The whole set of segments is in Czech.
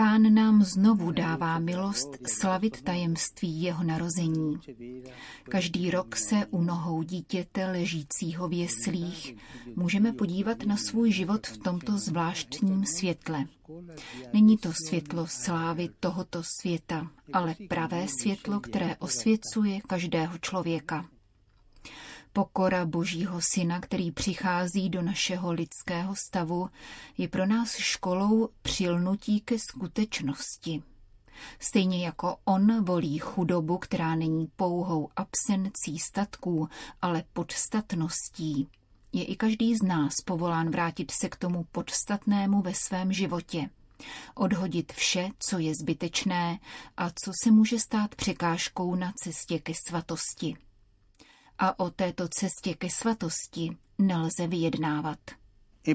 Pán nám znovu dává milost slavit tajemství jeho narození. Každý rok se u nohou dítěte ležícího v jeslích můžeme podívat na svůj život v tomto zvláštním světle. Není to světlo slávy tohoto světa, ale pravé světlo, které osvěcuje každého člověka. Pokora Božího Syna, který přichází do našeho lidského stavu, je pro nás školou přilnutí ke skutečnosti. Stejně jako on volí chudobu, která není pouhou absencí statků, ale podstatností, je i každý z nás povolán vrátit se k tomu podstatnému ve svém životě. Odhodit vše, co je zbytečné a co se může stát překážkou na cestě ke svatosti. A o této cestě ke svatosti nelze vyjednávat. Je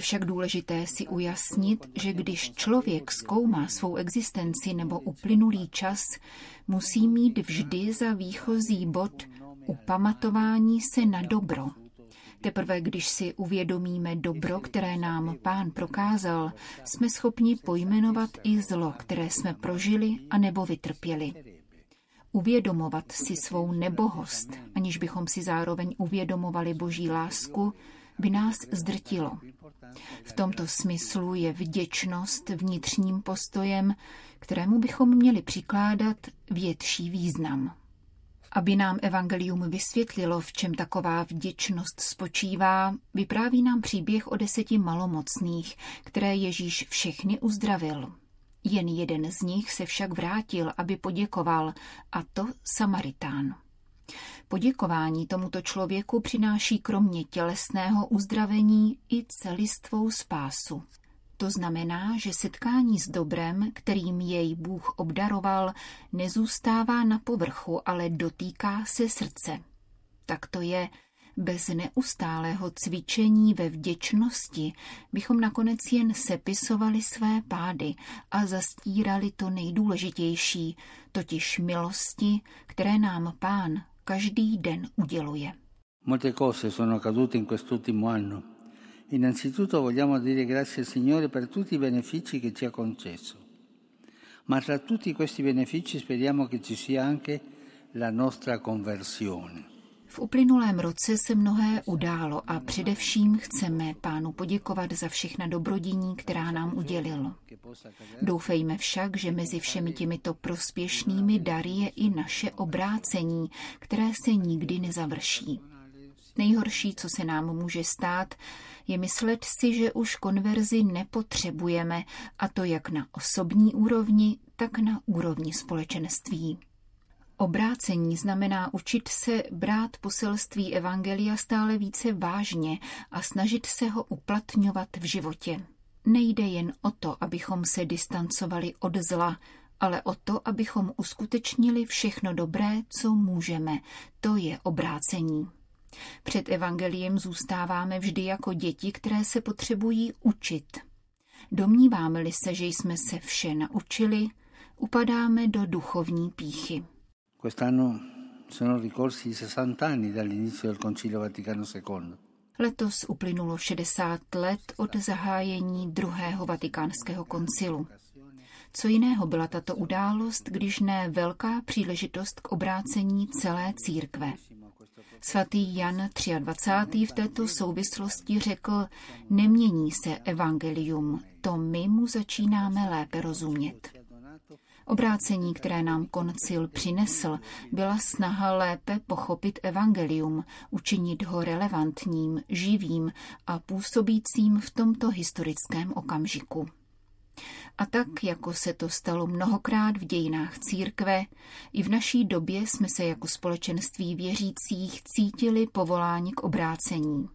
však důležité si ujasnit, že když člověk zkoumá svou existenci nebo uplynulý čas, musí mít vždy za výchozí bod upamatování se na dobro. Teprve když si uvědomíme dobro, které nám Pán prokázal, jsme schopni pojmenovat i zlo, které jsme prožili a nebo vytrpěli. Uvědomovat si svou nebohost, aniž bychom si zároveň uvědomovali Boží lásku, by nás zdrtilo. V tomto smyslu je vděčnost vnitřním postojem, kterému bychom měli přikládat větší význam. Aby nám evangelium vysvětlilo, v čem taková vděčnost spočívá, vypráví nám příběh o 10 malomocných, které Ježíš všechny uzdravil. Jen jeden z nich se však vrátil, aby poděkoval, a to Samaritán. Poděkování tomuto člověku přináší kromě tělesného uzdravení i celistvou spásu. To znamená, že setkání s dobrem, kterým jej Bůh obdaroval, nezůstává na povrchu, ale dotýká se srdce. Tak to je, bez neustálého cvičení ve vděčnosti bychom nakonec jen sepisovali své pády a zastírali to nejdůležitější, totiž milosti, které nám Pán každý den uděluje. Molte cose sono cadute in quest'ultimo anno. Innanzitutto vogliamo dire grazie al Signore per tutti i benefici che ci ha concesso, ma tra tutti questi benefici speriamo che ci sia anche la nostra conversione. V uplynulém roce se mnohé událo a především chceme Pánu poděkovat za všechna dobrodiní, která nám udělil. Doufejme však, že mezi všemi těmito prospěšnými dary je i naše obrácení, které se nikdy nezavrší. Nejhorší, co se nám může stát, je myslet si, že už konverzi nepotřebujeme, a to jak na osobní úrovni, tak na úrovni společenství. Obrácení znamená učit se brát poselství evangelia stále více vážně a snažit se ho uplatňovat v životě. Nejde jen o to, abychom se distancovali od zla, ale o to, abychom uskutečnili všechno dobré, co můžeme. To je obrácení. Před evangeliem zůstáváme vždy jako děti, které se potřebují učit. Domníváme-li se, že jsme se vše naučili, upadáme do duchovní pýchy. Letos uplynulo 60 let od zahájení druhého Vatikánského koncilu. Co jiného byla tato událost, když ne velká příležitost k obrácení celé církve? Svatý Jan 23. v této souvislosti řekl, nemění se evangelium, to my mu začínáme lépe rozumět. Obrácení, které nám koncil přinesl, byla snaha lépe pochopit evangelium, učinit ho relevantním, živým a působícím v tomto historickém okamžiku. A tak, jako se to stalo mnohokrát v dějinách církve, i v naší době jsme se jako společenství věřících cítili povoláni k obrácení.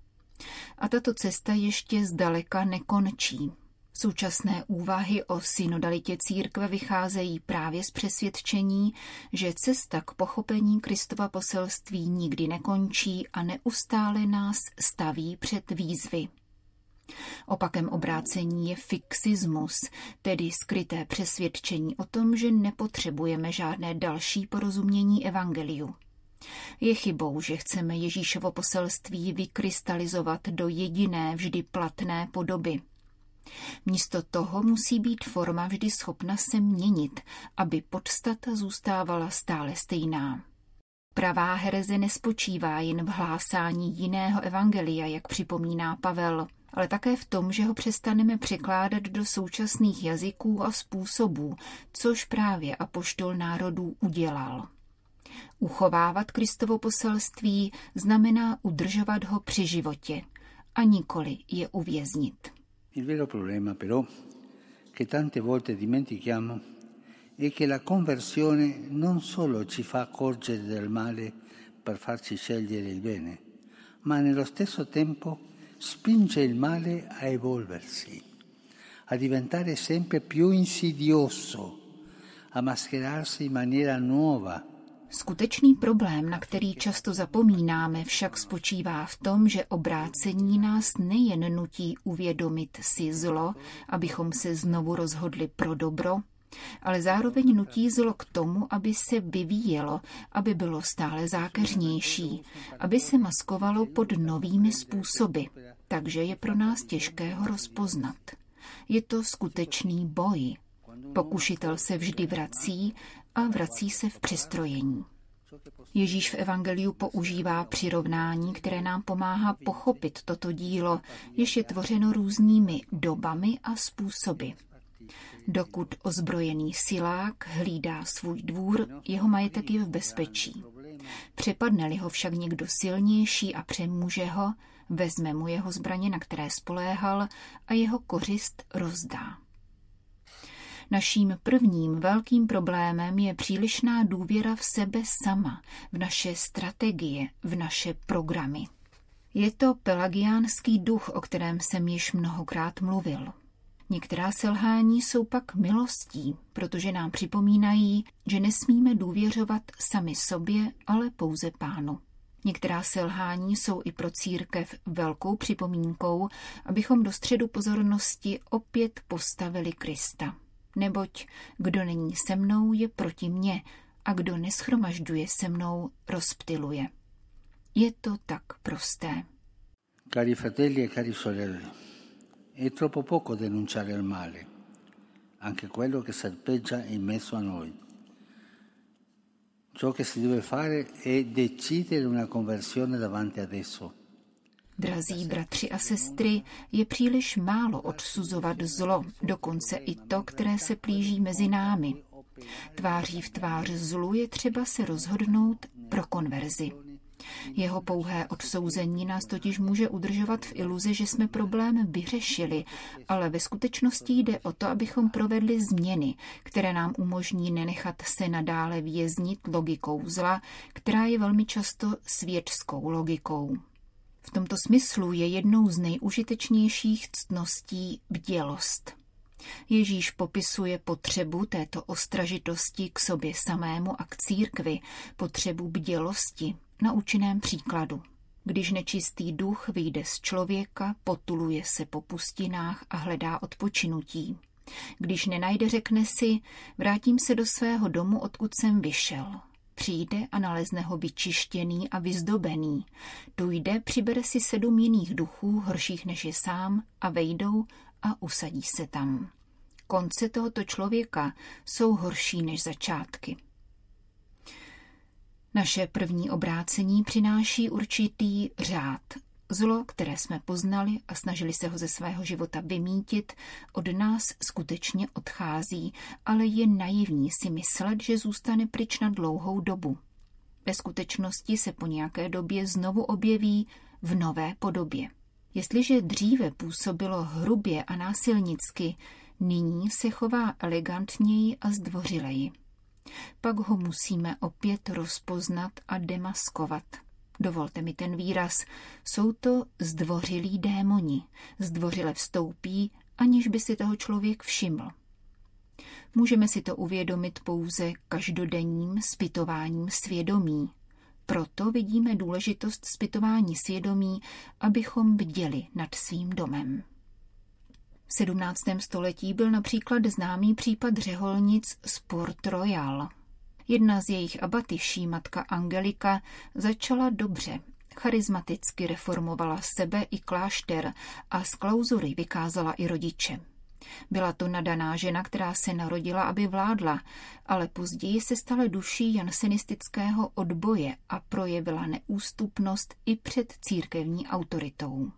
A tato cesta ještě zdaleka nekončí. Současné úvahy o synodalitě církve vycházejí právě z přesvědčení, že cesta k pochopení Kristova poselství nikdy nekončí a neustále nás staví před výzvy. Opakem obrácení je fixismus, tedy skryté přesvědčení o tom, že nepotřebujeme žádné další porozumění evangeliu. Je chybou, že chceme Ježíšovo poselství vykrystalizovat do jediné vždy platné podoby. Místo toho musí být forma vždy schopna se měnit, aby podstata zůstávala stále stejná. Pravá hereze nespočívá jen v hlásání jiného evangelia, jak připomíná Pavel, ale také v tom, že ho přestaneme překládat do současných jazyků a způsobů, což právě apoštol národů udělal. Uchovávat Kristovo poselství znamená udržovat ho při životě a nikoli je uvěznit. Il vero problema però che tante volte dimentichiamo è che la conversione non solo ci fa accorgere del male per farci scegliere il bene, ma nello stesso tempo spinge il male a evolversi, a diventare sempre più insidioso, a mascherarsi in maniera nuova. Skutečný problém, na který často zapomínáme, však spočívá v tom, že obrácení nás nejen nutí uvědomit si zlo, abychom se znovu rozhodli pro dobro, ale zároveň nutí zlo k tomu, aby se vyvíjelo, aby bylo stále zákeřnější, aby se maskovalo pod novými způsoby, takže je pro nás těžké ho rozpoznat. Je to skutečný boj. Pokušitel se vždy vrací a vrací se v přestrojení. Ježíš v evangeliu používá přirovnání, které nám pomáhá pochopit toto dílo, jež je tvořeno různými dobami a způsoby. Dokud ozbrojený silák hlídá svůj dvůr, jeho majetek je v bezpečí. Přepadne-li ho však někdo silnější a přemůže ho, vezme mu jeho zbraně, na které spoléhal, a jeho kořist rozdá. Naším prvním velkým problémem je přílišná důvěra v sebe sama, v naše strategie, v naše programy. Je to pelagiánský duch, o kterém jsem již mnohokrát mluvil. Některá selhání jsou pak milostí, protože nám připomínají, že nesmíme důvěřovat sami sobě, ale pouze Pánu. Některá selhání jsou i pro církev velkou připomínkou, abychom do středu pozornosti opět postavili Krista. Neboť kdo není se mnou, je proti mně, a kdo neschromažďuje se mnou, rozptiluje. Je to tak prosté. Cari fratelli e cari sorelle, è troppo poco denunciare il male, anche quello che serpeggia in mezzo a noi. Ciò che si deve fare è decidere una conversione davanti ad esso. Drazí bratři a sestry, je příliš málo odsuzovat zlo, dokonce i to, které se plíží mezi námi. Tváří v tvář zlu je třeba se rozhodnout pro konverzi. Jeho pouhé odsouzení nás totiž může udržovat v iluzi, že jsme problém vyřešili, ale ve skutečnosti jde o to, abychom provedli změny, které nám umožní nenechat se nadále věznit logikou zla, která je velmi často světskou logikou. V tomto smyslu je jednou z nejužitečnějších ctností bdělost. Ježíš popisuje potřebu této ostražitosti k sobě samému a k církvi, potřebu bdělosti na účinném příkladu. Když nečistý duch vyjde z člověka, potuluje se po pustinách a hledá odpočinutí. Když nenajde, řekne si, vrátím se do svého domu, odkud jsem vyšel. Přijde a nalezne ho vyčištěný a vyzdobený. Dojde, přibere si 7 jiných duchů, horších než je sám, a vejdou a usadí se tam. Konce tohoto člověka jsou horší než začátky. Naše první obrácení přináší určitý řád. Zlo, které jsme poznali a snažili se ho ze svého života vymítit, od nás skutečně odchází, ale je naivní si myslet, že zůstane pryč na dlouhou dobu. Ve skutečnosti se po nějaké době znovu objeví v nové podobě. Jestliže dříve působilo hrubě a násilnicky, nyní se chová elegantněji a zdvořileji. Pak ho musíme opět rozpoznat a demaskovat. Dovolte mi ten výraz, jsou to zdvořilí démoni, zdvořile vstoupí, aniž by si toho člověk všiml. Můžeme si to uvědomit pouze každodenním zpytováním svědomí. Proto vidíme důležitost zpytování svědomí, abychom bděli nad svým domem. V 17. století byl například známý případ řeholnic z Port Royal. Jedna z jejich abatyší, matka Angelika, začala dobře. Charismaticky reformovala sebe i klášter a z klauzury vykázala i rodiče. Byla to nadaná žena, která se narodila, aby vládla, ale později se stala duší jansenistického odboje a projevila neústupnost i před církevní autoritou.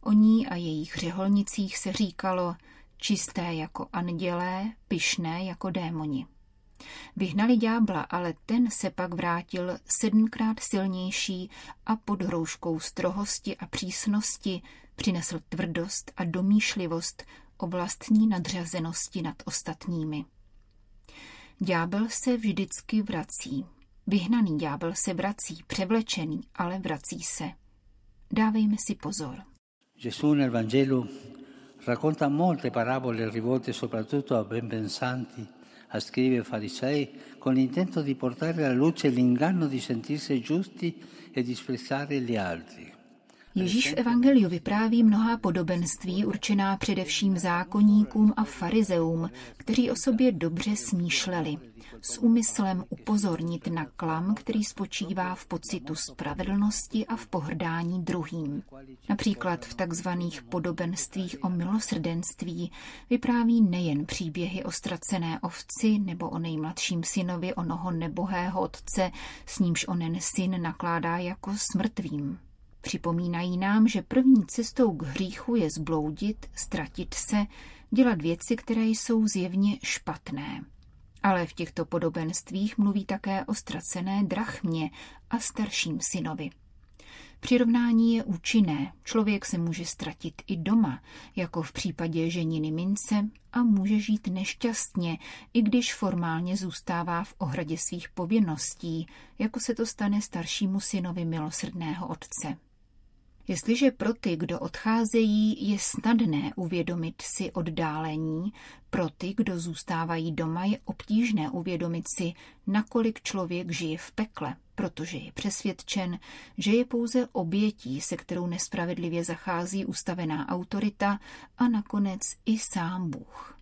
O ní a jejich řeholnicích se říkalo čisté jako andělé, pyšné jako démoni. Vyhnali ďábla, ale ten se pak vrátil 7krát silnější a pod hrouškou strohosti a přísnosti přinesl tvrdost a domýšlivost o vlastní nadřazenosti nad ostatními. Ďábel se vždycky vrací. Vyhnaný ďábel se vrací, převlečený, ale vrací se. Dávejme si pozor. Gesù nel Vangelo racconta molte parabole rivolte soprattutto a ben pensanti, a scrivi e farisei, con l'intento di portare alla luce l'inganno di sentirsi giusti e di sprezzare gli altri. Ježíš v evangeliu vypráví mnohá podobenství určená především zákoníkům a farizeům, kteří o sobě dobře smýšleli, s úmyslem upozornit na klam, který spočívá v pocitu spravedlnosti a v pohrdání druhým. Například v takzvaných podobenstvích o milosrdenství vypráví nejen příběhy o ztracené ovci nebo o nejmladším synovi onoho nebohého otce, s nímž onen syn nakládá jako s mrtvým. Připomínají nám, že první cestou k hříchu je zbloudit, ztratit se, dělat věci, které jsou zjevně špatné. Ale v těchto podobenstvích mluví také o ztracené drachmě a starším synovi. Přirovnání je účinné, člověk se může ztratit i doma, jako v případě ženiny mince, a může žít nešťastně, i když formálně zůstává v ohradě svých povinností, jako se to stane staršímu synovi milosrdného otce. Jestliže pro ty, kdo odcházejí, je snadné uvědomit si oddálení, pro ty, kdo zůstávají doma, je obtížné uvědomit si, nakolik člověk žije v pekle, protože je přesvědčen, že je pouze obětí, se kterou nespravedlivě zachází ustavená autorita a nakonec i sám Bůh.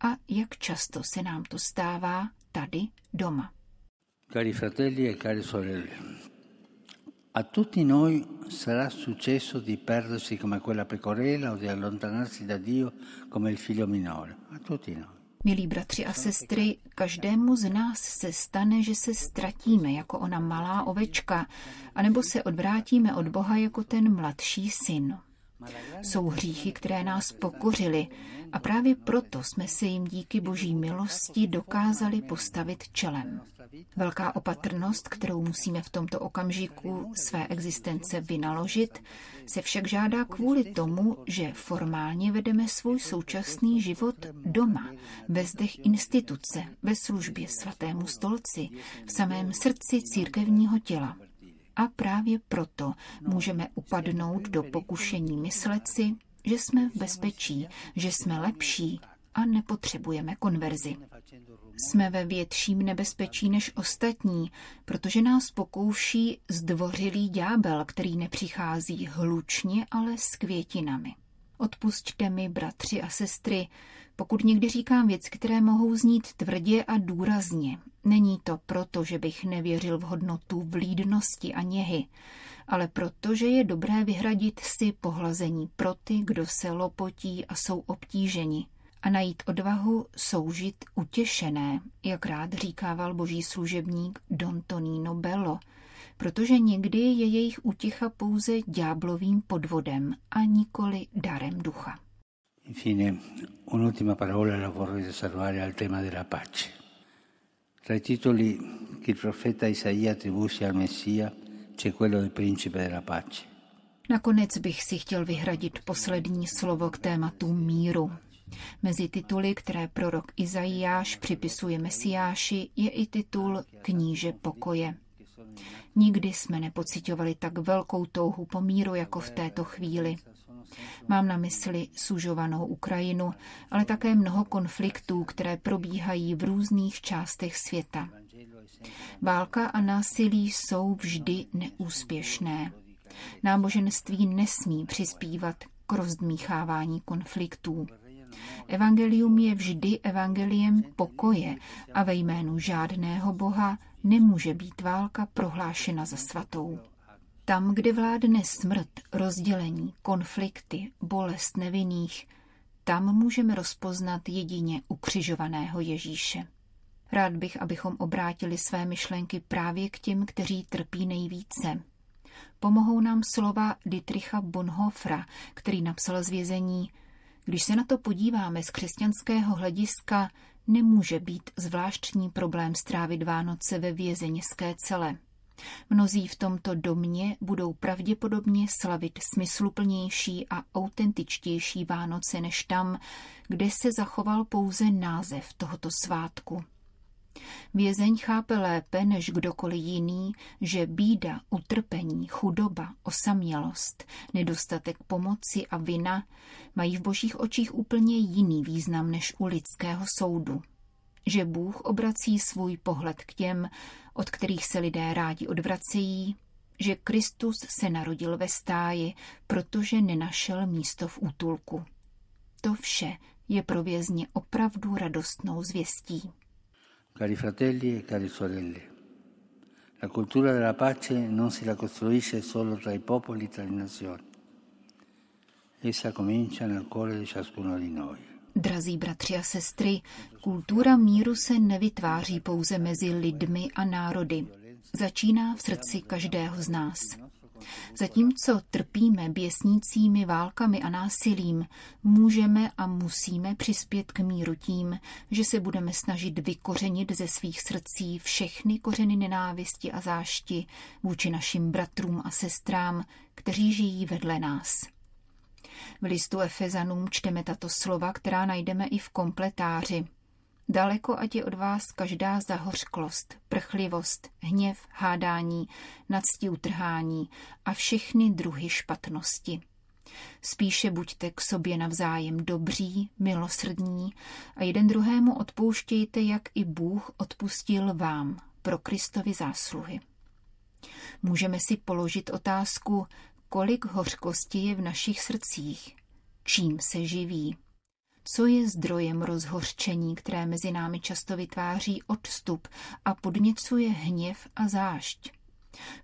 A jak často se nám to stává tady doma. Cari fratelli e cari sorelle. A tutti noi sarà successo di perdersi come quella pecorella o di allontanarsi da Dio come il figlio minore. A tutti noi. Milí bratři a sestry, každému z nás se stane, že se ztratíme jako ona malá ovečka, anebo se odvrátíme od Boha jako ten mladší syn. Jsou hříchy, které nás pokořily, a právě proto jsme se jim díky Boží milosti dokázali postavit čelem. Velká opatrnost, kterou musíme v tomto okamžiku své existence vynaložit, se však žádá kvůli tomu, že formálně vedeme svůj současný život doma, ve zdech instituce, ve službě svatému stolci, v samém srdci církevního těla. A právě proto můžeme upadnout do pokušení myslet si, že jsme v bezpečí, že jsme lepší a nepotřebujeme konverzi. Jsme ve větším nebezpečí než ostatní, protože nás pokouší zdvořilý ďábel, který nepřichází hlučně, ale s květinami. Odpusťte mi, bratři a sestry, pokud někdy říkám věci, které mohou znít tvrdě a důrazně. Není to proto, že bych nevěřil v hodnotu vlídnosti a něhy, ale proto, že je dobré vyhradit si pohlazení pro ty, kdo se lopotí a jsou obtíženi, a najít odvahu soužit utěšené, jak rád říkával boží služebník Don Tonino Bello, protože někdy je jejich útěcha pouze ďáblovým podvodem a nikoli darem ducha. Infine, un'ultima parola la vorrei riservare al tema della pace. Tra i titoli che il profeta Isaia attribuisce al Messia c'è quello del principe della pace. Nakonec bych si chtěl vyhradit poslední slovo k tématu míru. Mezi tituly, které prorok Izajiáš připisuje Mesiáši, je i titul Kníže pokoje. Nikdy jsme nepociťovali tak velkou touhu po míru jako v této chvíli. Mám na mysli sužovanou Ukrajinu, ale také mnoho konfliktů, které probíhají v různých částech světa. Válka a násilí jsou vždy neúspěšné. Náboženství nesmí přispívat k rozdmíchávání konfliktů. Evangelium je vždy evangeliem pokoje a ve jménu žádného boha nemůže být válka prohlášena za svatou. Tam, kde vládne smrt, rozdělení, konflikty, bolest nevinných, tam můžeme rozpoznat jedině ukřižovaného Ježíše. Rád bych, abychom obrátili své myšlenky právě k těm, kteří trpí nejvíce. Pomohou nám slova Dietricha Bonhoeffera, který napsal z vězení: když se na to podíváme z křesťanského hlediska, nemůže být zvláštní problém strávit Vánoce ve vězeňské cele. Mnozí v tomto domě budou pravděpodobně slavit smysluplnější a autentičtější Vánoce než tam, kde se zachoval pouze název tohoto svátku. Vězeň chápe lépe než kdokoliv jiný, že bída, utrpení, chudoba, osamělost, nedostatek pomoci a vina mají v božích očích úplně jiný význam než u lidského soudu. Že Bůh obrací svůj pohled k těm, od kterých se lidé rádi odvracejí, že Kristus se narodil ve stáji, protože nenašel místo v útulku. To vše je pro vězně opravdu radostnou zvěstí. Cari fratelli e cari sorelle, la cultura della pace non si la costruisce solo tra i popoli e tra le nazioni. Essa comincia nel cuore di ciascuno di noi. Drazí bratři a sestry, kultura míru se nevytváří pouze mezi lidmi a národy. Začíná v srdci každého z nás. Zatímco trpíme běsnícími válkami a násilím, můžeme a musíme přispět k míru tím, že se budeme snažit vykořenit ze svých srdcí všechny kořeny nenávisti a zášti vůči našim bratrům a sestrám, kteří žijí vedle nás. V listu Efezanům čteme tato slova, která najdeme i v kompletáři. Daleko ať je od vás každá zahořklost, prchlivost, hněv, hádání, nadstiutrhání a všechny druhy špatnosti. Spíše buďte k sobě navzájem dobří, milosrdní a jeden druhému odpouštějte, jak i Bůh odpustil vám pro Kristovy zásluhy. Můžeme si položit otázku, kolik hořkosti je v našich srdcích, čím se živí, co je zdrojem rozhořčení, které mezi námi často vytváří odstup a podněcuje hněv a zášť.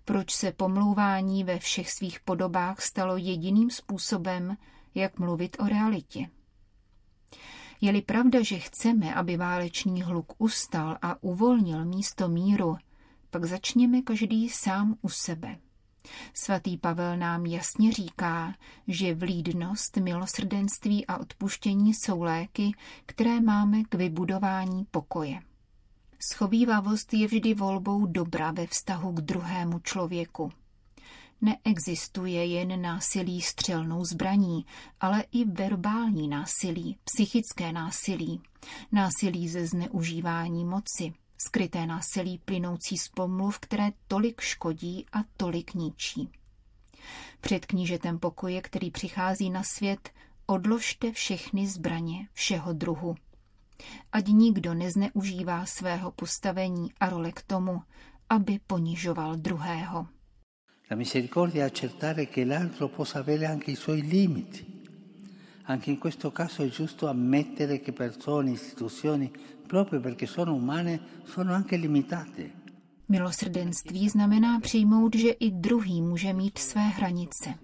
Proč se pomlouvání ve všech svých podobách stalo jediným způsobem, jak mluvit o realitě? Je-li pravda, že chceme, aby válečný hluk ustal a uvolnil místo míru, pak začněme každý sám u sebe. Svatý Pavel nám jasně říká, že vlídnost, milosrdenství a odpuštění jsou léky, které máme k vybudování pokoje. Schovívavost je vždy volbou dobra ve vztahu k druhému člověku. Neexistuje jen násilí střelnou zbraní, ale i verbální násilí, psychické násilí, násilí ze zneužívání moci, skryté násilí plynoucí z pomluv, které tolik škodí a tolik ničí. Před knížetem pokoje, který přichází na svět, odložte všechny zbraně všeho druhu. Ať nikdo nezneužívá svého postavení a role k tomu, aby ponižoval druhého. La misericordia è accertare che l'altro può sapere anche i suoi limiti. Anche in questo caso è giusto ammettere che persone, istituzioni, proprio perché sono umane, sono anche limitate. Milosrdenství znamená přijmout, že i druhý může mít své hranice.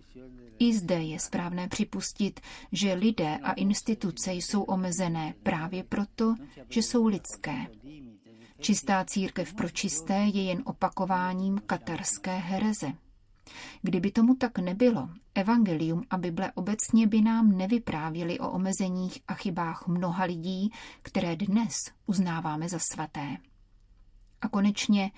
I zde je správné připustit, že lidé a instituce jsou omezené právě proto, že jsou lidské. Čistá církev pro čisté je jen opakováním katarské hereze. Kdyby tomu tak nebylo, evangelium a Bible obecně by nám nevyprávěly o omezeních a chybách mnoha lidí, které dnes uznáváme za svaté. A konečně,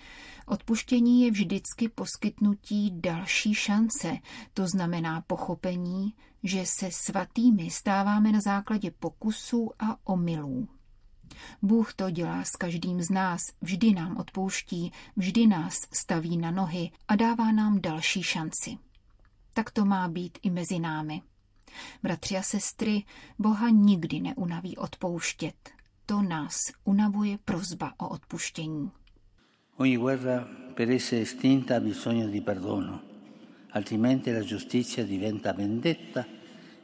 odpuštění je vždycky poskytnutí další šance, to znamená pochopení, že se svatými stáváme na základě pokusů a omylů. Bůh to dělá s každým z nás, vždy nám odpouští, vždy nás staví na nohy a dává nám další šanci. Tak to má být i mezi námi. Bratři a sestry, Boha nikdy neunaví odpouštět. To nás unavuje prosba o odpuštění. Ogni guerra per essere estinta ha bisogno di perdono, altrimenti la giustizia diventa vendetta.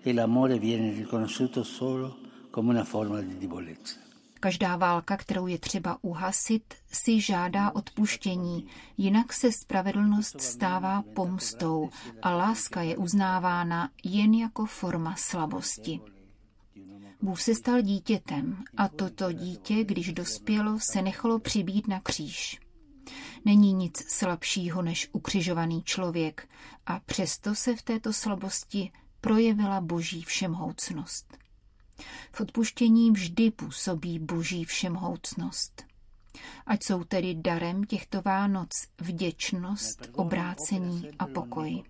che l'amore viene riconosciuto solo come una forma di debolezza. Každá válka, kterou je třeba uhasit, si žádá odpuštění, jinak se spravedlnost stává pomstou a láska je uznávána jen jako forma slabosti. Bůh se stal dítětem a toto dítě, když dospělo, se nechalo přibít na kříž. Není nic slabšího než ukřižovaný člověk a přesto se v této slabosti projevila Boží všemohoucnost. V odpuštění vždy působí Boží všemohoucnost. Ať jsou tedy darem těchto Vánoc vděčnost, obrácení a pokoj.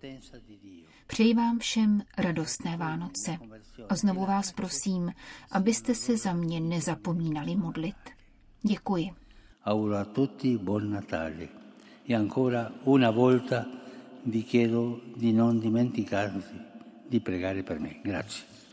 Přeji vám všem radostné Vánoce a znovu vás prosím, abyste se za mě nezapomínali modlit. Děkuji. Auguro a tutti buon Natale e ancora una volta vi chiedo di non dimenticarvi di pregare per me. Grazie.